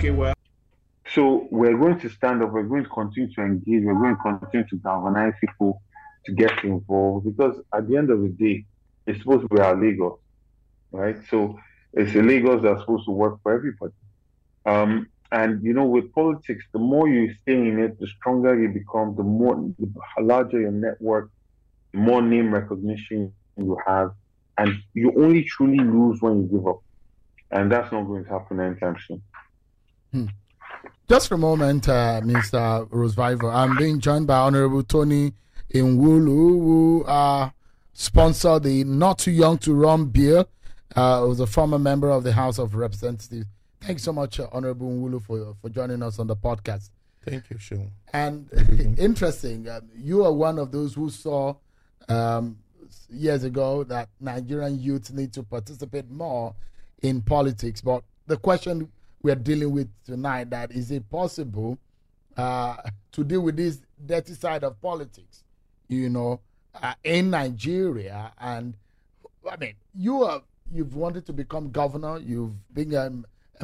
Okay, well. So we're going to stand up, we're going to continue to engage, we're going to continue to galvanize people to get involved, because at the end of the day, it's supposed to be our Lagos, right? So it's the Lagos that's supposed to work for everybody. And, you know, with politics, the more you stay in it, the stronger you become, the larger your network, the more name recognition you have. And you only truly lose when you give up. And that's not going to happen anytime soon. Hmm. Just for a moment, Mr. Rhodes-Vivour, I'm being joined by Honorable Tony Nwulu, who sponsored the Not Too Young to Run bill. Was a former member of the House of Representatives. Thanks so much, Honorable Nwulu, for joining us on the podcast. Thank you, Seun. And interesting, you are one of those who saw years ago that Nigerian youth need to participate more in politics. But the question we're dealing with tonight, that is it possible to deal with this dirty side of politics, you know, in Nigeria? And I mean, you've wanted to become governor, you've been a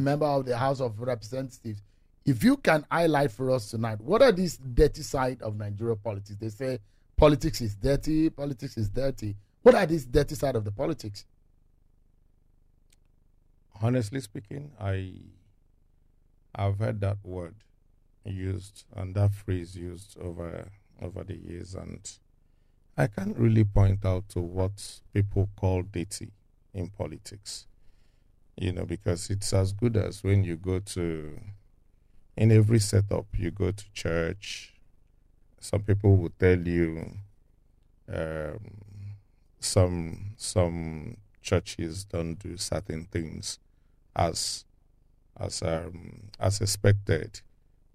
member of the House of Representatives. If you can highlight for us tonight, what are these dirty side of Nigerian politics? They say politics is dirty, politics is dirty. What are these dirty side of the politics? Honestly speaking, I've heard that word used and that phrase used over the years, and I can't really point out to what people call dirty in politics, you know, because it's as good as when you go to, in every setup, you go to church. Some people will tell you, some churches don't do certain things as expected.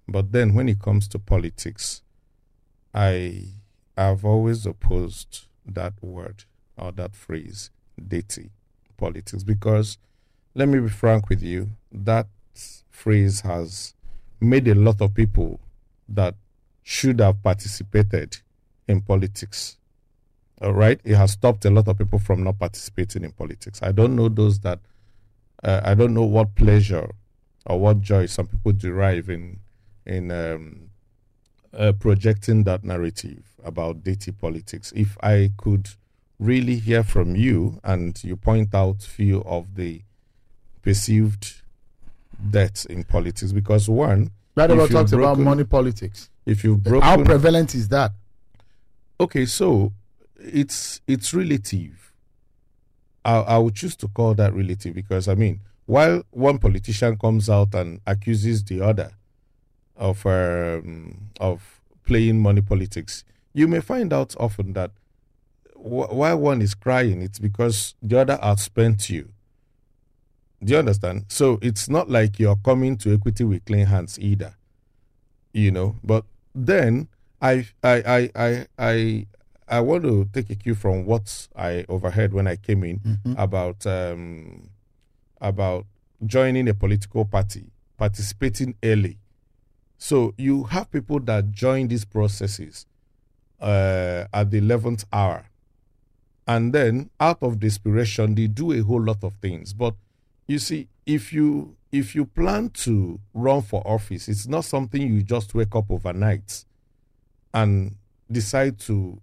But then when it comes to politics, I have always opposed that word or that phrase, dirty politics, because let me be frank with you, that phrase has made a lot of people that should have participated in politics. All right? It has stopped a lot of people from not participating in politics. I don't know those that, I don't know what pleasure or what joy some people derive in projecting that narrative about dirty politics. If I could really hear from you and you point out few of the perceived debts in politics, because one... Gbadebo talks about money politics. If you've broken, how prevalent is that? Okay, so it's relative. I would choose to call that relative, because, I mean, while one politician comes out and accuses the other of playing money politics, you may find out often that while one is crying, it's because the other outspent you. Do you understand? So it's not like you're coming to equity with clean hands either, you know. But then I want to take a cue from what I overheard when I came in about joining a political party, participating early. So you have people that join these processes at the 11th hour. And then, out of desperation, they do a whole lot of things. But you see, if you plan to run for office, it's not something you just wake up overnight and decide to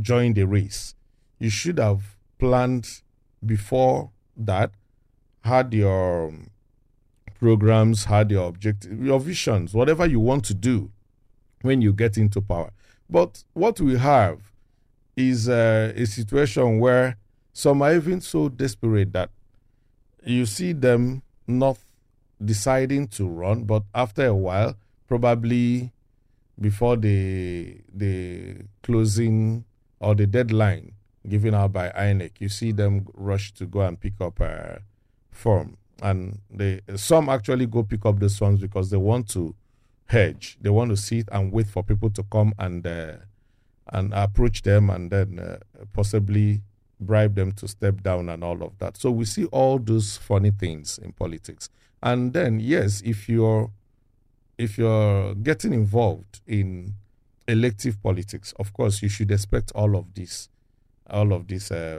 join the race. You should have planned before that, had your programs, had your objectives, your visions, whatever you want to do when you get into power. But what we have is a situation where some are even so desperate that you see them not deciding to run, but after a while, probably before the closing or the deadline given out by INEC, you see them rush to go and pick up a form. And some actually go pick up those forms because they want to hedge. They want to sit and wait for people to come and approach them and then possibly bribe them to step down and all of that. So we see all those funny things in politics. And then, yes, if you're getting involved in elective politics, of course, you should expect all of these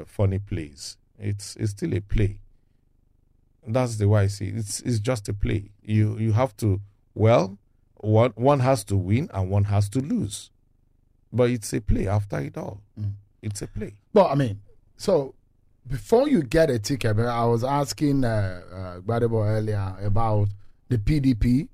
funny plays. It's still a play. That's the way I see it. It's just a play. You have to, one has to win and one has to lose. But it's a play after it all. Mm. It's a play. Well, I mean, so before you get a ticket, I was asking Gbadebo earlier about the PDP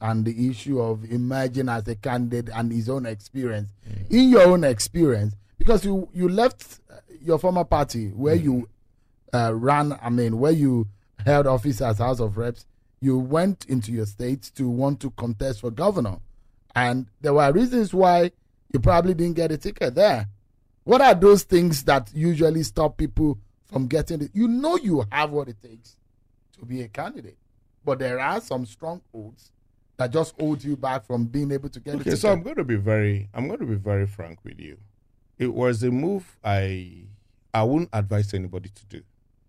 and the issue of emerging as a candidate and his own experience. Mm. In your own experience, because you left your former party where you ran, I mean, where you held office as House of Reps, you went into your state to want to contest for governor. And there were reasons why you probably didn't get a ticket there. What are those things that usually stop people from getting it? You know you have what it takes to be a candidate, but there are some strongholds that just hold you back from being able to get it. Okay, so I'm going to be very frank with you. It was a move I wouldn't advise anybody to do.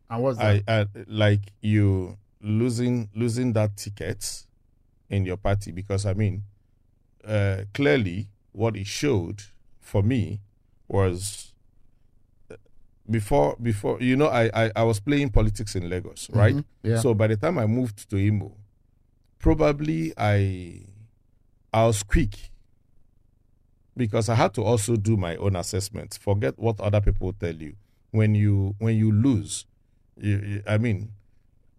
And what's that? Like you losing that ticket in your party, because I mean, clearly what it showed for me was before you know, I was playing politics in Lagos, right? Mm-hmm, yeah. So by the time I moved to Imo, probably I was quick, because I had to also do my own assessment. Forget what other people tell you. When you lose, I mean,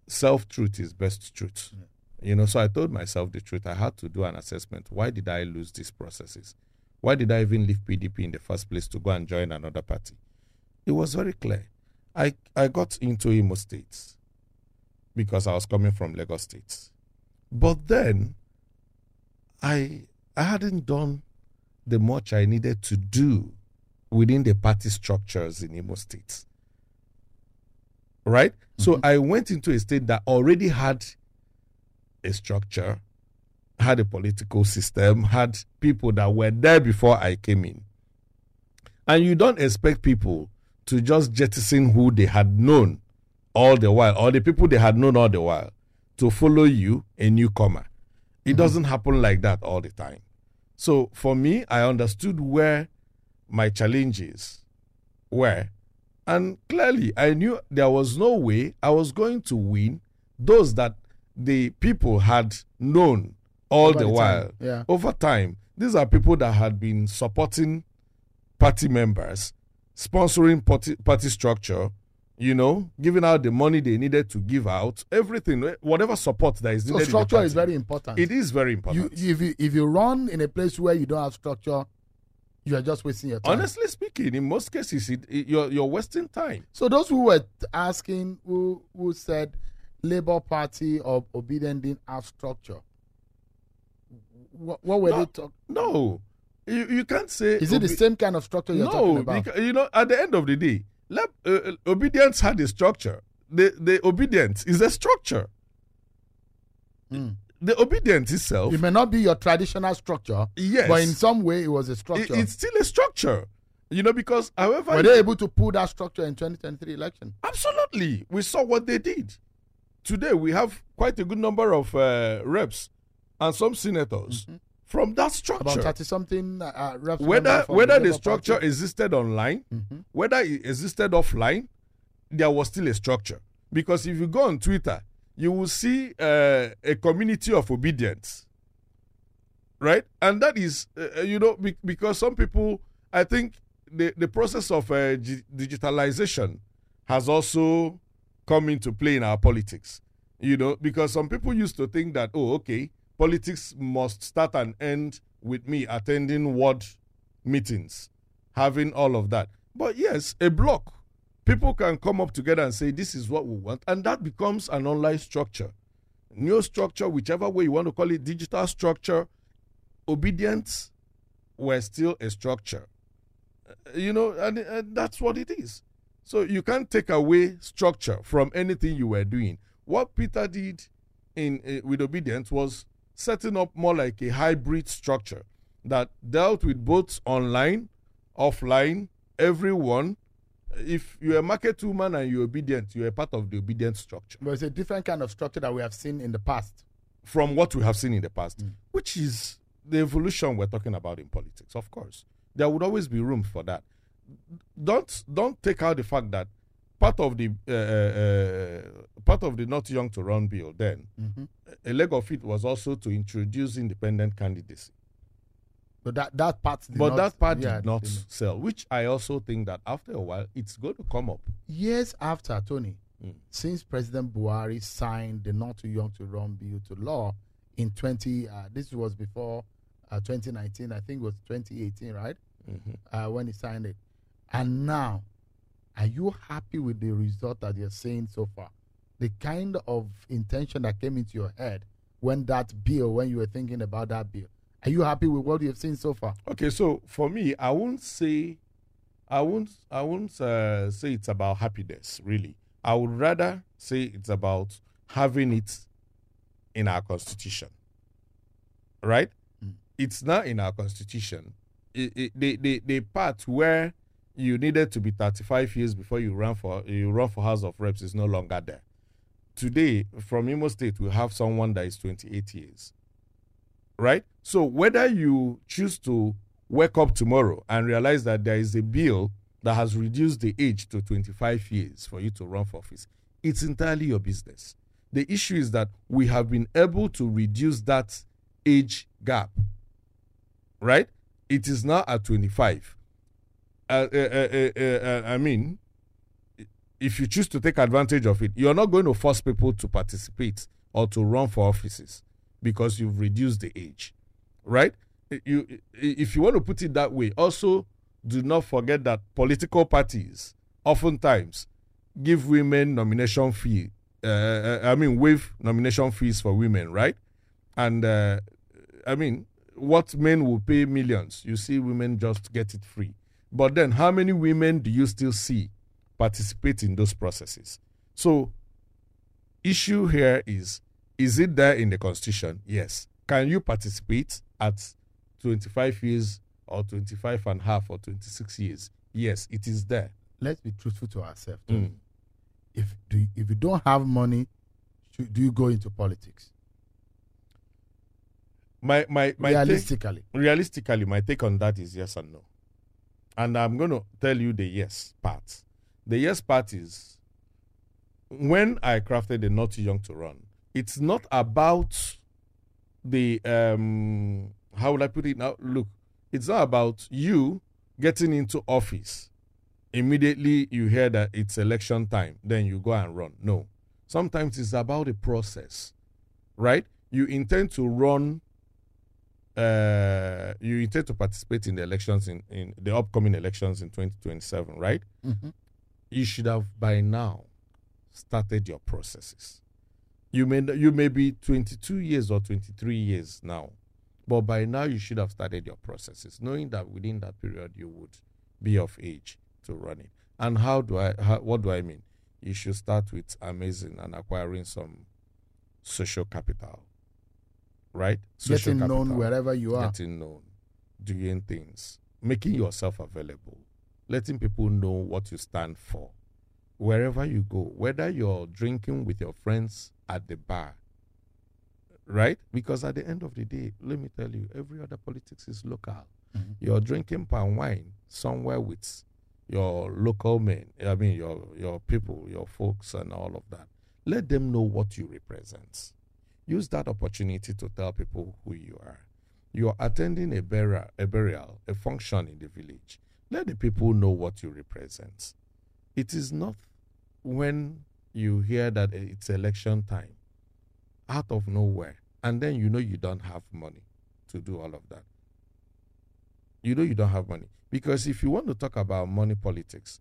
self-truth is best truth. Yeah. You know, so I told myself the truth. I had to do an assessment. Why did I lose these processes? Why did I even leave PDP in the first place to go and join another party? It was very clear. I got into Imo State because I was coming from Lagos State. But then I hadn't done the much I needed to do within the party structures in Imo State. Right? Mm-hmm. So I went into a state that already had a structure, had a political system, had people that were there before I came in. And you don't expect people to just jettison who they had known all the while, or the people they had known all the while, to follow you, a newcomer. It doesn't happen like that all the time. So for me, I understood where my challenges were. And clearly, I knew there was no way I was going to win those that the people had known all the while. Yeah. Over time, these are people that had been supporting party members, sponsoring party structure, you know, giving out the money they needed to give out, everything, whatever support that is needed. So structure is very important. It is very important. If you run in a place where you don't have structure, you are just wasting your time. Honestly speaking, in most cases, you're wasting time. So those who were asking, who said Labour Party or Obidient didn't have structure, what were they talking? No, you can't say. Is it the same kind of structure you're talking about? Because, you know, at the end of the day, Obidient had a structure. The Obidient is a structure. Mm. The Obidient itself, it may not be your traditional structure, yes, but in some way it was a structure. It's still a structure, you know, because however were they able to pull that structure in 2023 election? Absolutely, we saw what they did. Today we have quite a good number of reps and some senators from that structure. About 30-something reps. Whether the structure existed online, whether it existed offline, there was still a structure. Because if you go on Twitter, you will see a community of obedience, right? And that is, you know, because some people, I think the process of digitalization has also come into play in our politics, you know, because some people used to think that, oh, okay, politics must start and end with me attending ward meetings, having all of that. But yes, a block. People can come up together and say, this is what we want. And that becomes an online structure. New structure, whichever way you want to call it, digital structure, Obidient were still a structure. You know, and that's what it is. So you can't take away structure from anything you were doing. What Peter did with Obidient was setting up more like a hybrid structure that dealt with both online, offline, everyone. If you're a market woman and you're obedient, you're a part of the obedient structure. But it's a different kind of structure that we have seen in the past. From what we have seen in the past, which is the evolution we're talking about in politics, of course. There would always be room for that. Don't take out the fact that part of the part of the Not Young to Run bill then, a leg of it was also to introduce independent candidacy. But that part did not sell, which I also think that after a while, it's going to come up. Years after, Tony, since President Buhari signed the Not Too Young to Run bill to law in this was before 2019, I think it was 2018, right? When he signed it. And now, are you happy with the result that you're seeing so far? The kind of intention that came into your head when you were thinking about that bill. Are you happy with what you've seen so far? Okay, so for me, I won't say it's about happiness, really. I would rather say it's about having it in our constitution, right? It's not in our constitution. The part where you needed to be 35 years before you run for House of Reps is no longer there. Today, from Imo State, we have someone that is 28 years. Right? So whether you choose to wake up tomorrow and realize that there is a bill that has reduced the age to 25 years for you to run for office, it's entirely your business. The issue is that we have been able to reduce that age gap. Right? It is now at 25. I mean, if you choose to take advantage of it, you're not going to force people to participate or to run for offices because you've reduced the age, right? If you want to put it that way, also do not forget that political parties oftentimes give women nomination fee. Waive nomination fees for women, right? And what men will pay millions, you see women just get it free. But then, how many women do you still see participate in those processes? So, issue here is it there in the Constitution? Yes. Can you participate at 25 years or 25 and a half or 26 years? Yes, it is there. Let's be truthful to ourselves. If you don't have money, do you go into politics? Realistically, my take on that is yes and no. And I'm going to tell you the yes part. The yes part is, when I crafted the Not Too Young to Run, it's not about the, how would I put it now? Look, it's not about you getting into office. Immediately you hear that it's election time, then you go and run. No. Sometimes it's about the process, right? You intend to run. You intend to participate in the elections in the upcoming elections in 2027, right? You should have by now started your processes. You may be 22 years or 23 years now, but by now you should have started your processes, knowing that within that period you would be of age to run it. And what do I mean? You should start with amazing and acquiring some social capital. Right? Social getting capital, known wherever you are. Getting known, doing things, making yourself available, letting people know what you stand for. Wherever you go, whether you're drinking with your friends at the bar, right? Because at the end of the day, let me tell you, every other politics is local. You're drinking palm wine somewhere with your local men, your people, your folks and all of that. Let them know what you represent. Use that opportunity to tell people who you are. You are attending a burial, a function in the village. Let the people know what you represent. It is not when you hear that it's election time, out of nowhere, and then you know you don't have money to do all of that. You know you don't have money. Because if you want to talk about money politics,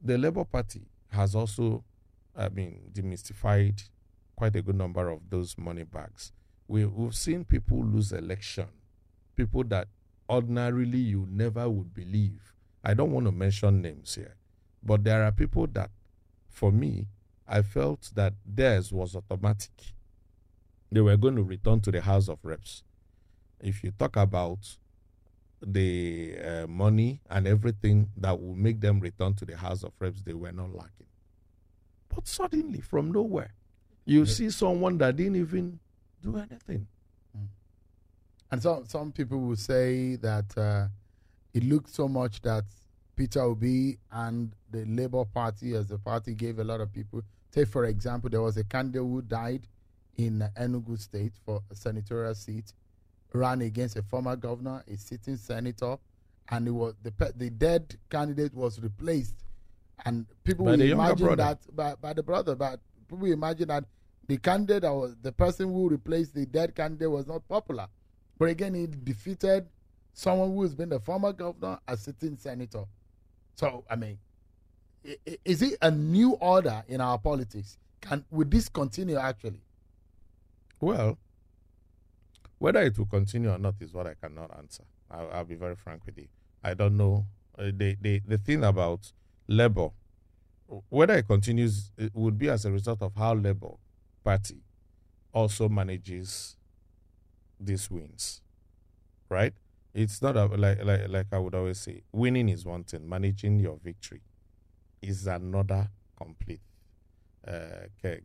the Labour Party has also, demystified quite a good number of those money bags. We've seen people lose election, people that ordinarily you never would believe. I don't want to mention names here, but there are people that, for me, I felt that theirs was automatic. They were going to return to the House of Reps. If you talk about the money and everything that will make them return to the House of Reps, they were not lacking. But suddenly, from nowhere, you see someone that didn't even do anything. And some people will say that it looked so much that Peter Obi and the Labour Party as a party gave a lot of people Take, for example, there was a candidate who died in Enugu State for a senatorial seat, ran against a former governor, a sitting senator, and it was the dead candidate was replaced. And people will imagine that by the brother, but people imagine that the candidate or the person who replaced the dead candidate was not popular. But again, he defeated someone who has been the former governor, a sitting senator. So, I mean, is it a new order in our politics? Would this continue, actually? Well, whether it will continue or not is what I cannot answer. I'll be very frank with you. I don't know. The thing about Labour, whether it continues, it would be as a result of how Labour Party also manages these wins, right? It's not like I would always say, winning is one thing, managing your victory is another complete keg.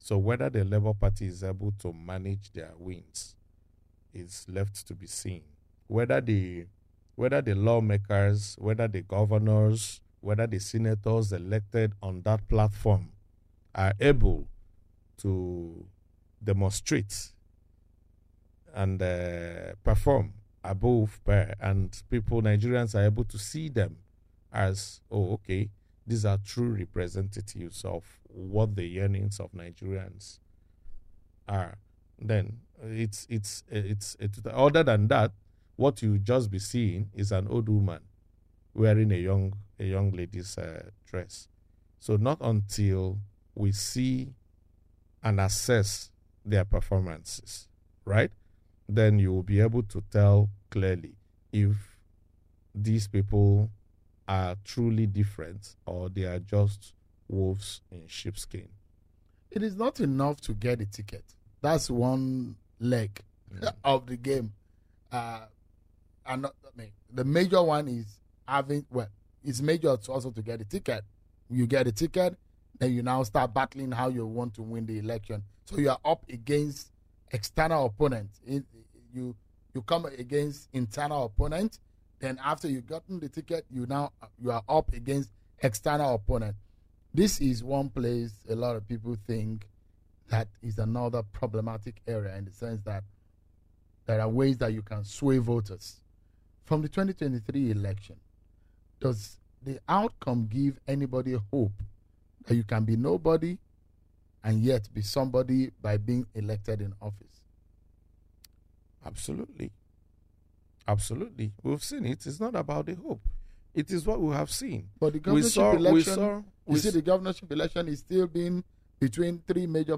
So whether the Labour Party is able to manage their wins is left to be seen. Whether the lawmakers, whether the governors, whether the senators elected on that platform are able to demonstrate and perform above par, and people, Nigerians, are able to see them as, oh, okay, these are true representatives of what the yearnings of Nigerians are. Then it's other than that, what you just be seeing is an old woman wearing a young lady's dress. So not until we see and assess their performances, right? Then you will be able to tell clearly if these people are truly different or they are just wolves in sheepskin. It is not enough to get a ticket. That's one leg of the game. The major one is having, well, it's major also to get a ticket. You get a ticket, then you now start battling how you want to win the election. So you are up against external opponents. You come against internal opponents. Then after you've gotten the ticket, you are up against external opponent. This is one place a lot of people think that is another problematic area, in the sense that there are ways that you can sway voters. From the 2023 election, does the outcome give anybody hope that you can be nobody and yet be somebody by being elected in office? Absolutely. Absolutely. We've seen it. It's not about the hope. It is what we have seen. But the governorship the governorship election is still being between four major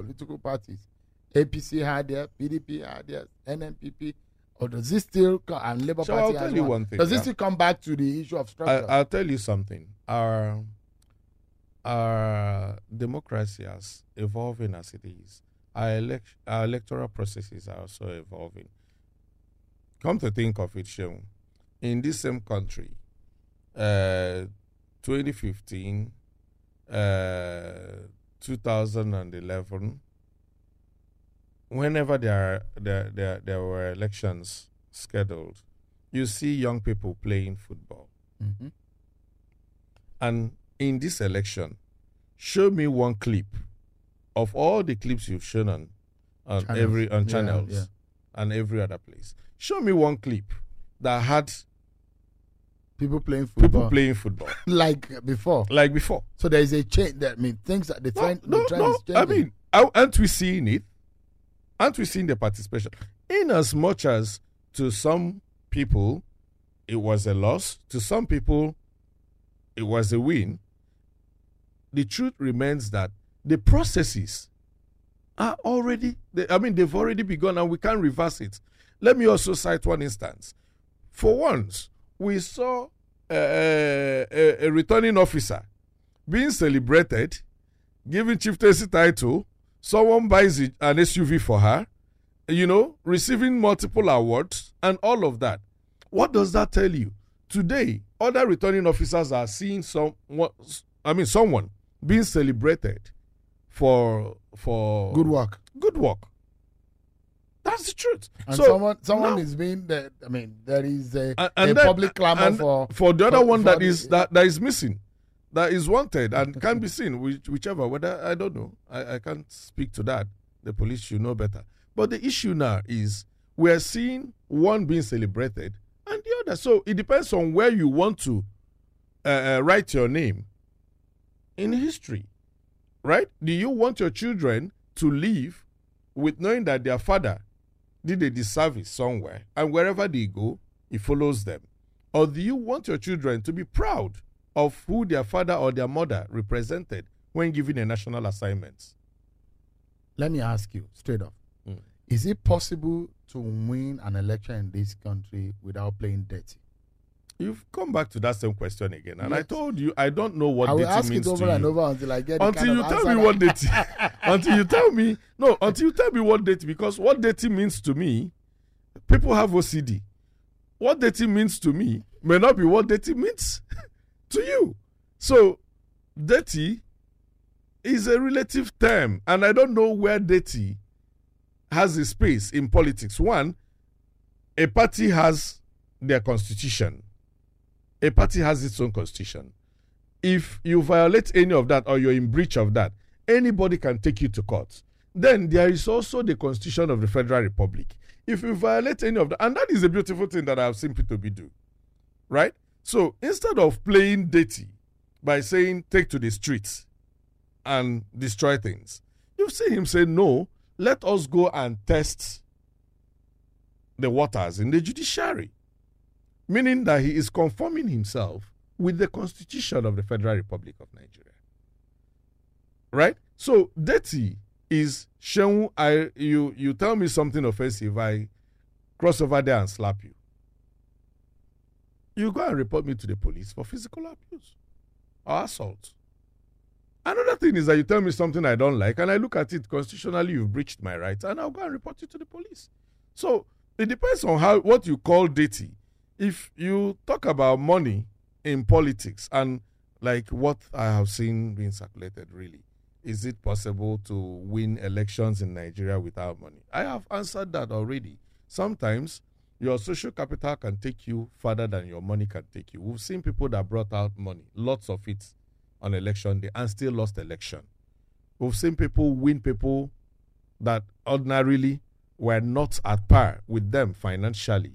political parties. APC had there, PDP had there, NNPP. Or does this still come, and Labour Party has one thing. Does this still come back to the issue of structure? I'll tell you something. Our democracy is evolving as it is. Our electoral processes are also evolving. Come to think of it, Sheung, in this same country, 2015, 2011, whenever there were elections scheduled, you see young people playing football. Mm-hmm. And in this election, show me one clip of all the clips you've shown on channels and every other place. Show me one clip that had people playing football like before. So there is a change. That things that the trend. Is changing. Aren't we seeing it? Aren't we seeing the participation? In as much as to some people it was a loss, to some people it was a win, the truth remains that the processes are already, they've already begun and we can't reverse it. Let me also cite one instance. For once, we saw a returning officer being celebrated, given chieftaincy title. Someone buys an SUV for her, receiving multiple awards and all of that. What does that tell you? Today, other returning officers are seeing someone being celebrated for good work. Good work. That's the truth. And so someone now, is being there. There is a public clamor for the other one that is missing. that is wanted and can be seen, whichever, whether, I don't know. I can't speak to that. The police should know better. But the issue now is we are seeing one being celebrated and the other. So it depends on where you want to write your name in history, right? Do you want your children to live with knowing that their father did a disservice somewhere and wherever they go, it follows them? Or do you want your children to be proud of who their father or their mother represented when given a national assignment? Let me ask you straight up. Is it possible to win an election in this country without playing dirty? You've come back to that same question again. And yes. I told you, I don't know what dirty means to you. I will ask it over and over until I get until you tell me what dirty. Until you tell me what dirty. Because what dirty means to me, people have OCD. What dirty means to me may not be what dirty means to you. So, dirty is a relative term. And I don't know where dirty has a space in politics. One, a party has their constitution. A party has its own constitution. If you violate any of that or you're in breach of that, anybody can take you to court. Then there is also the Constitution of the Federal Republic. If you violate any of that, and that is a beautiful thing that I have seen Peter Obi do, right? So instead of playing dirty by saying take to the streets and destroy things, you've seen him say, no, let us go and test the waters in the judiciary. Meaning that he is conforming himself with the Constitution of the Federal Republic of Nigeria. Right? So, dirty is, Shehu, you tell me something offensive, I cross over there and slap you. You go and report me to the police for physical abuse or assault. Another thing is that you tell me something I don't like, and I look at it, constitutionally, you've breached my rights, and I'll go and report you to the police. So, it depends on what you call dirty. If you talk about money in politics and like what I have seen being circulated, really, is it possible to win elections in Nigeria without money? I have answered that already. Sometimes your social capital can take you further than your money can take you. We've seen people that brought out money, lots of it, on election day and still lost election. We've seen people win people that ordinarily were not at par with them financially.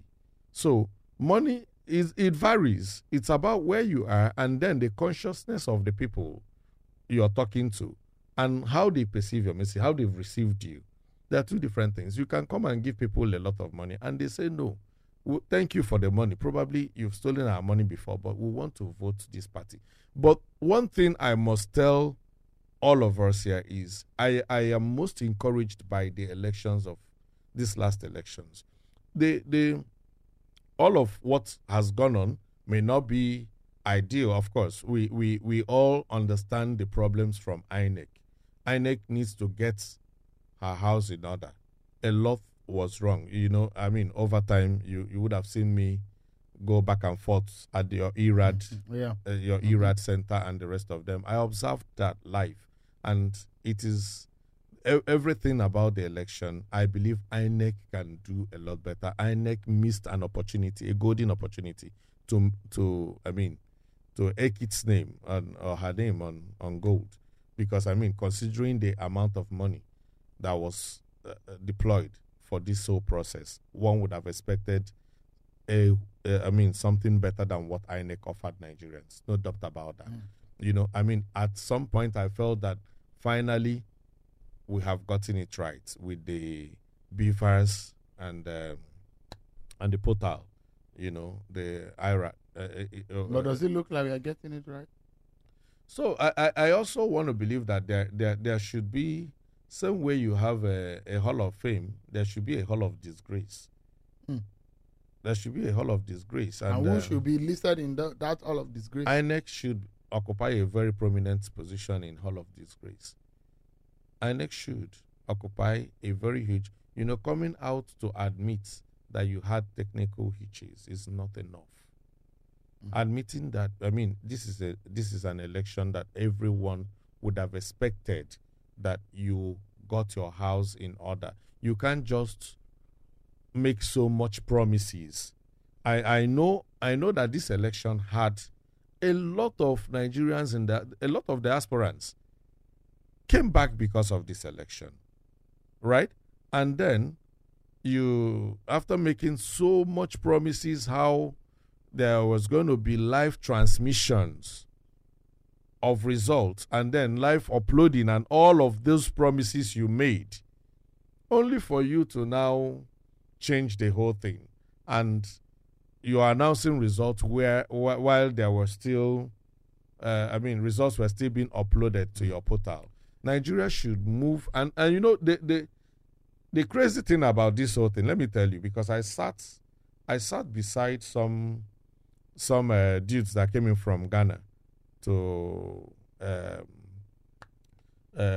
So, money it varies. It's about where you are and then the consciousness of the people you are talking to and how they perceive your message, how they've received you. There are two different things. You can come and give people a lot of money and they say, no, thank you for the money. Probably you've stolen our money before, but we want to vote this party. But one thing I must tell all of us here is I am most encouraged by the elections of these last elections. All of what has gone on may not be ideal, of course. We all understand the problems from INEC. INEC needs to get her house in order. A lot was wrong. You know, I mean, over time, you would have seen me go back and forth at your ERAD, ERAD center and the rest of them. I observed that live. And it is everything about the election, I believe INEC can do a lot better. INEC missed an opportunity, a golden opportunity to egg its name or her name on gold. Because, considering the amount of money that was deployed for this whole process, one would have expected something better than what INEC offered Nigerians. No doubt about that. Mm. At some point I felt that finally, we have gotten it right with the beavers and the portal, the IRA. But does it look like we are getting it right? So I also want to believe that there should be, same way you have a hall of fame, there should be a hall of disgrace. Hmm. There should be a hall of disgrace. And who should be listed in that hall of disgrace? INEC should occupy a very prominent position in hall of disgrace. INEC should occupy a very huge... coming out to admit that you had technical hitches is not enough. Mm-hmm. Admitting that, this is an election that everyone would have expected that you got your house in order. You can't just make so much promises. I know that this election had a lot of Nigerians and a lot of diasporans came back because of this election, right? And then you, after making so much promises how there was going to be live transmissions of results and then live uploading and all of those promises you made, only for you to now change the whole thing. And you are announcing results while there were still, results were still being uploaded to your portal. Nigeria should move. And you know, the crazy thing about this whole thing, let me tell you, because I sat beside some dudes that came in from Ghana to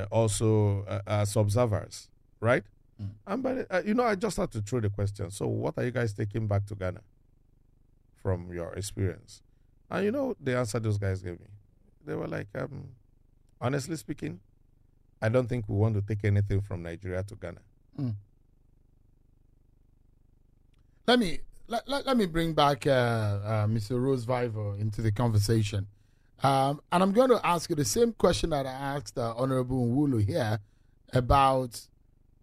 also as observers, right? Mm. And I just had to throw the question. So, what are you guys taking back to Ghana from your experience? And you know the answer those guys gave me. They were like, honestly speaking, I don't think we want to take anything from Nigeria to Ghana. Mm. Let me bring back Mr. Rhodes-Vivour into the conversation. And I'm going to ask you the same question that I asked Honorable Nwulu here about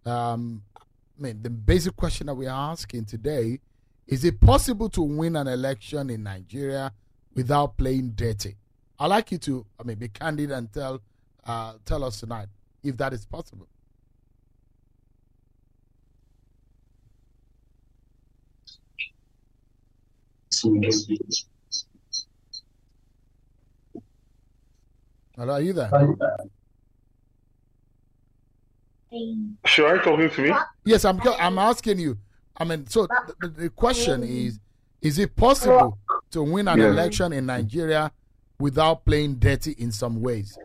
the basic question that we are asking today. Is it possible to win an election in Nigeria without playing dirty? I'd like you to be candid and tell us tonight if that is possible. Hello, are you there? Sure, are you talking to me? Yes, I'm asking you. The question is it possible to win an election in Nigeria without playing dirty in some ways?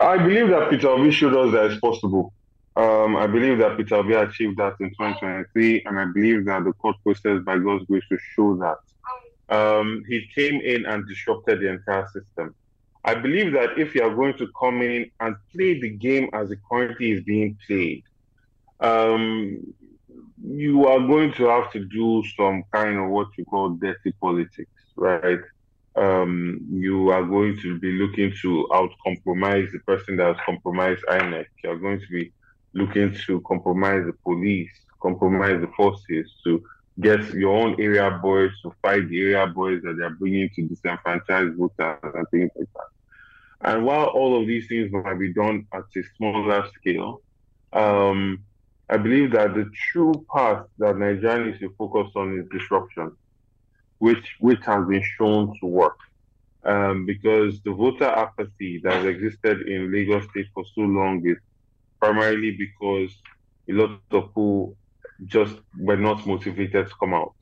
I believe that Peter Obi showed us that it's possible. I believe that Peter Obi achieved that in 2023, and I believe that the court process, by God's grace, will show that. He came in and disrupted the entire system. I believe that if you are going to come in and play the game as it currently is being played, you are going to have to do some kind of what you call dirty politics, right? You are going to be looking to out-compromise the person that has compromised INEC. You are going to be looking to compromise the police, compromise the forces, to get your own area boys to fight the area boys that they are bringing to disenfranchise voters and things like that. And while all of these things might be done at a smaller scale, I believe that the true path that Nigeria needs to focus on is disruption, which has been shown to work. Because the voter apathy that has existed in Lagos State for so long is primarily because a lot of people just were not motivated to come out.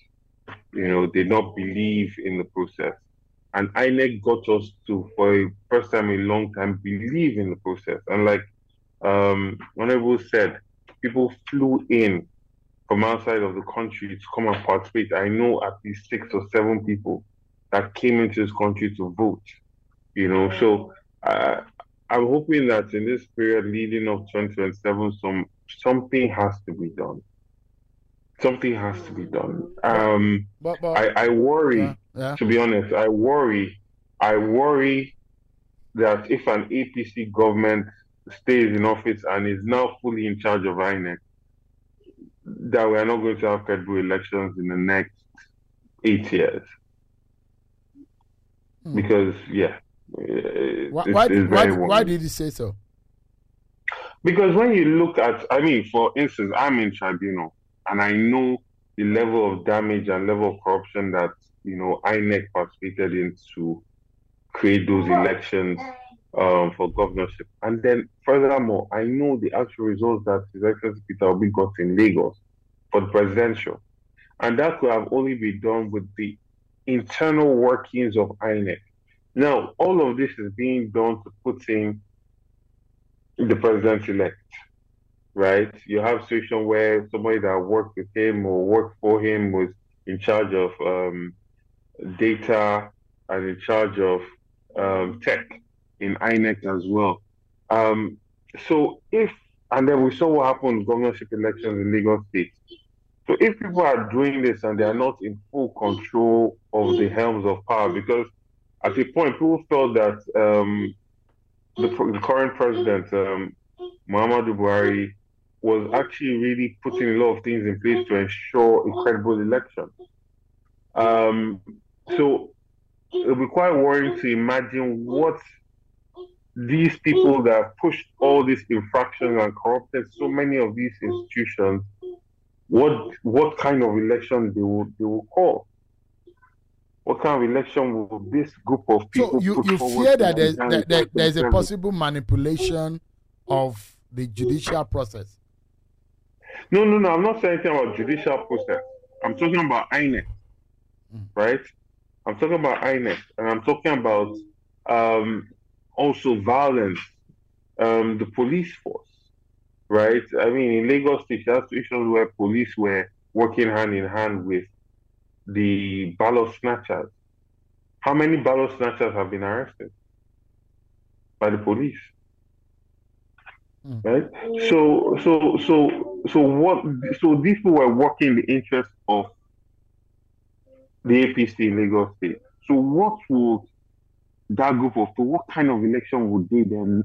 They did not believe in the process. And INEC got us to, for the first time in a long time, believe in the process. And like Honorable said, people flew in from outside of the country to come and participate. I know at least 6 or 7 people that came into this country to vote. So I'm hoping that in this period leading up to 2027, something has to be done. Something has to be done. I worry, to be honest, I worry that if an APC government stays in office and is now fully in charge of INEC, that we are not going to have credible elections in the next 8 years. Hmm. Because, why did you say so? Because when you look at, for instance, I'm in Tribunal, and I know the level of damage and level of corruption that, INEC participated in to create those elections for governorship. And then, furthermore, I know the actual results that His Excellency Peter Obi got in Lagos for the presidential. And that could have only been done with the internal workings of INEC. Now, all of this is being done to put in the president-elect. Right, you have situation where somebody that worked with him or worked for him was in charge of data and in charge of tech in INEC as well. So then we saw what happened in governorship elections in Lagos State. So if people are doing this and they are not in full control of the helms of power, because at a point people felt that the current president, Muhammadu Buhari, was actually really putting a lot of things in place to ensure a credible election. So it would be quite worrying to imagine what these people that have pushed all these infractions and corrupted so many of these institutions, what kind of election they will call. What kind of election will this group of people? So you fear that there's a possible manipulation of the judicial process? No, I'm not saying anything about judicial process. I'm talking about INEC, right? I'm talking about INEC, and I'm talking about also violence, the police force, right? I mean, in Lagos State, there are situations where police were working hand in hand with the ballot snatchers. How many ballot snatchers have been arrested by the police? Right? So these people were working in the interest of the APC in Lagos State. So what would that group of people, what kind of election would they then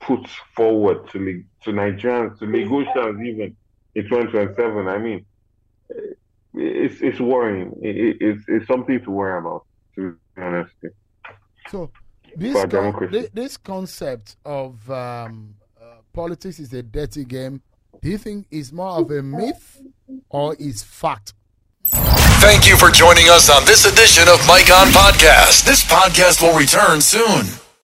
put forward to Nigerians, to Lagosians even in 2027? I mean, it's worrying. It's something to worry about, to be honest. So this concept of politics is a dirty game, do you think is more of a myth or is fact? Thank you for joining us on this edition of Mike On Podcast. This podcast will return soon.